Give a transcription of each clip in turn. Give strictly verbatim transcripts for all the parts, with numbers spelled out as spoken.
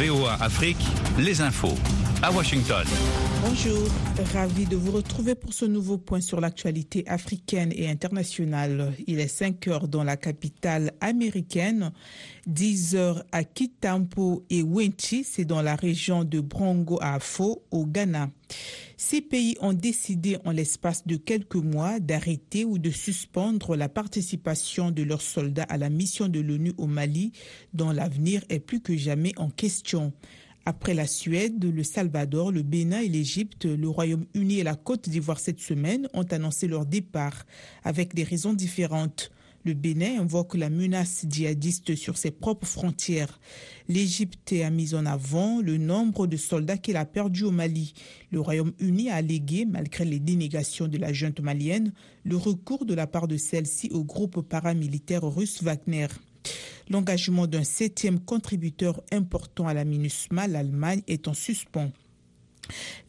V O A Afrique, les infos à Washington. Bonjour, ravi de vous retrouver pour ce nouveau point sur l'actualité africaine et internationale. Il est cinq heures dans la capitale américaine, dix heures à Kitampo et Wenchi, c'est dans la région de Brong-Ahafo au Ghana. Ces pays ont décidé en l'espace de quelques mois d'arrêter ou de suspendre la participation de leurs soldats à la mission de l'ONU au Mali, dont l'avenir est plus que jamais en question. Après la Suède, le Salvador, le Bénin et l'Égypte, le Royaume-Uni et la Côte d'Ivoire cette semaine ont annoncé leur départ avec des raisons différentes. Le Bénin invoque la menace djihadiste sur ses propres frontières. L'Égypte a mis en avant le nombre de soldats qu'elle a perdus au Mali. Le Royaume-Uni a allégué, malgré les dénégations de la junte malienne, le recours de la part de celle-ci au groupe paramilitaire russe Wagner. L'engagement d'un septième contributeur important à la MINUSMA, l'Allemagne, est en suspens.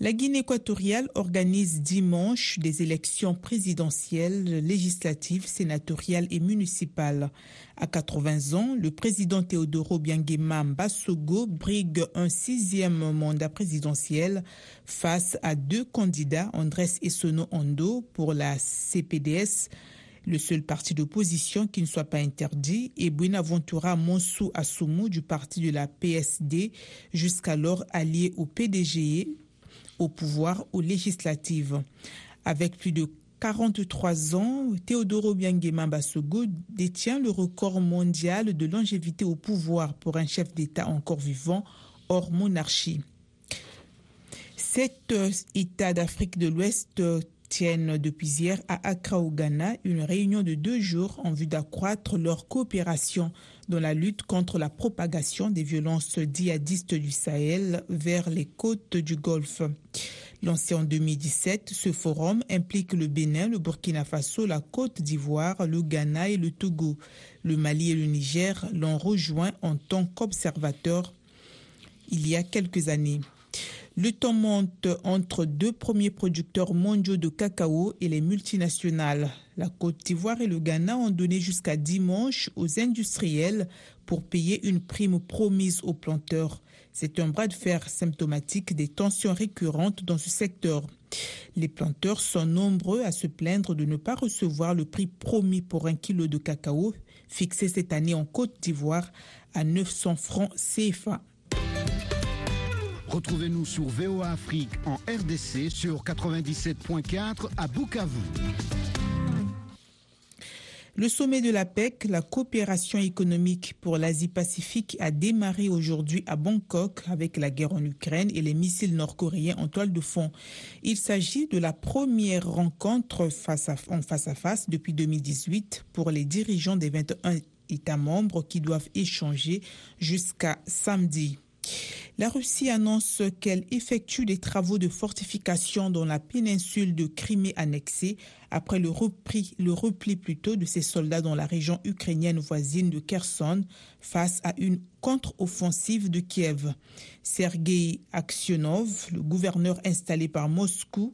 La Guinée équatoriale organise dimanche des élections présidentielles, législatives, sénatoriales et municipales. À quatre-vingts ans, le président Teodoro Obiang Nguema Mbasogo brigue un sixième mandat présidentiel face à deux candidats, Andrés Essono-Ando pour la C P D S, le seul parti d'opposition qui ne soit pas interdit, et Buenaventura Monsou Asumu du parti de la P S D, jusqu'alors allié au P D G E, au pouvoir, aux législatives. Avec plus de quarante-trois ans, Teodoro Obiang Nguema Mbasogo détient le record mondial de longévité au pouvoir pour un chef d'État encore vivant, hors monarchie. Cet État d'Afrique de l'Ouest tiennent depuis hier à Accra au Ghana une réunion de deux jours en vue d'accroître leur coopération dans la lutte contre la propagation des violences djihadistes du Sahel vers les côtes du Golfe. Lancé en deux mille dix-sept, ce forum implique le Bénin, le Burkina Faso, la Côte d'Ivoire, le Ghana et le Togo. Le Mali et le Niger l'ont rejoint en tant qu'observateurs il y a quelques années. Le temps monte entre deux premiers producteurs mondiaux de cacao et les multinationales. La Côte d'Ivoire et le Ghana ont donné jusqu'à dimanche aux industriels pour payer une prime promise aux planteurs. C'est un bras de fer symptomatique des tensions récurrentes dans ce secteur. Les planteurs sont nombreux à se plaindre de ne pas recevoir le prix promis pour un kilo de cacao, fixé cette année en Côte d'Ivoire à neuf cents francs C F A. Retrouvez-nous sur V O A Afrique en R D C sur quatre-vingt-dix-sept point quatre à Bukavu. Le sommet de l'APEC, la coopération économique pour l'Asie-Pacifique, a démarré aujourd'hui à Bangkok avec la guerre en Ukraine et les missiles nord-coréens en toile de fond. Il s'agit de la première rencontre face à, en face à face depuis deux mille dix-huit pour les dirigeants des vingt et un États membres qui doivent échanger jusqu'à samedi. La Russie annonce qu'elle effectue des travaux de fortification dans la péninsule de Crimée annexée après le repli, le repli plutôt de ses soldats dans la région ukrainienne voisine de Kherson face à une contre-offensive de Kiev. Sergueï Aksionov, le gouverneur installé par Moscou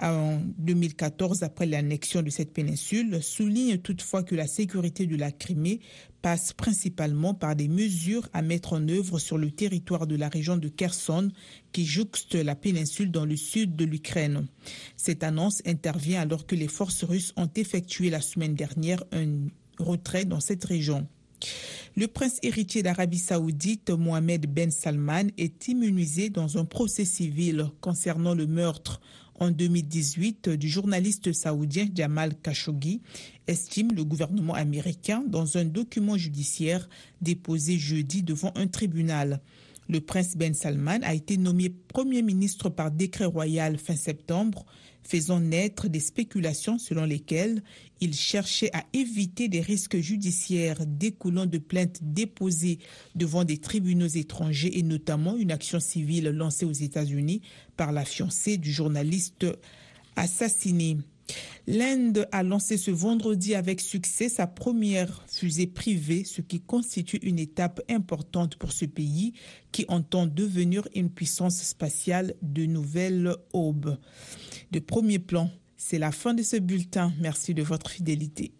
en deux mille quatorze après l'annexion de cette péninsule, souligne toutefois que la sécurité de la Crimée passe principalement par des mesures à mettre en œuvre sur le territoire de la région de Kherson qui jouxte la péninsule dans le sud de l'Ukraine. Cette annonce intervient alors que les forces russes ont effectué la semaine dernière un retrait dans cette région. Le prince héritier d'Arabie Saoudite, Mohamed Ben Salman, est immunisé dans un procès civil concernant le meurtre en deux mille dix-huit du journaliste saoudien Jamal Khashoggi, estime le gouvernement américain dans un document judiciaire déposé jeudi devant un tribunal. Le prince Ben Salman a été nommé Premier ministre par décret royal fin septembre, faisant naître des spéculations selon lesquelles il cherchait à éviter des risques judiciaires découlant de plaintes déposées devant des tribunaux étrangers et notamment une action civile lancée aux États-Unis par la fiancée du journaliste assassiné. L'Inde a lancé ce vendredi avec succès sa première fusée privée, ce qui constitue une étape importante pour ce pays qui entend devenir une puissance spatiale de nouvelle aube. De premier plan, c'est la fin de ce bulletin. Merci de votre fidélité.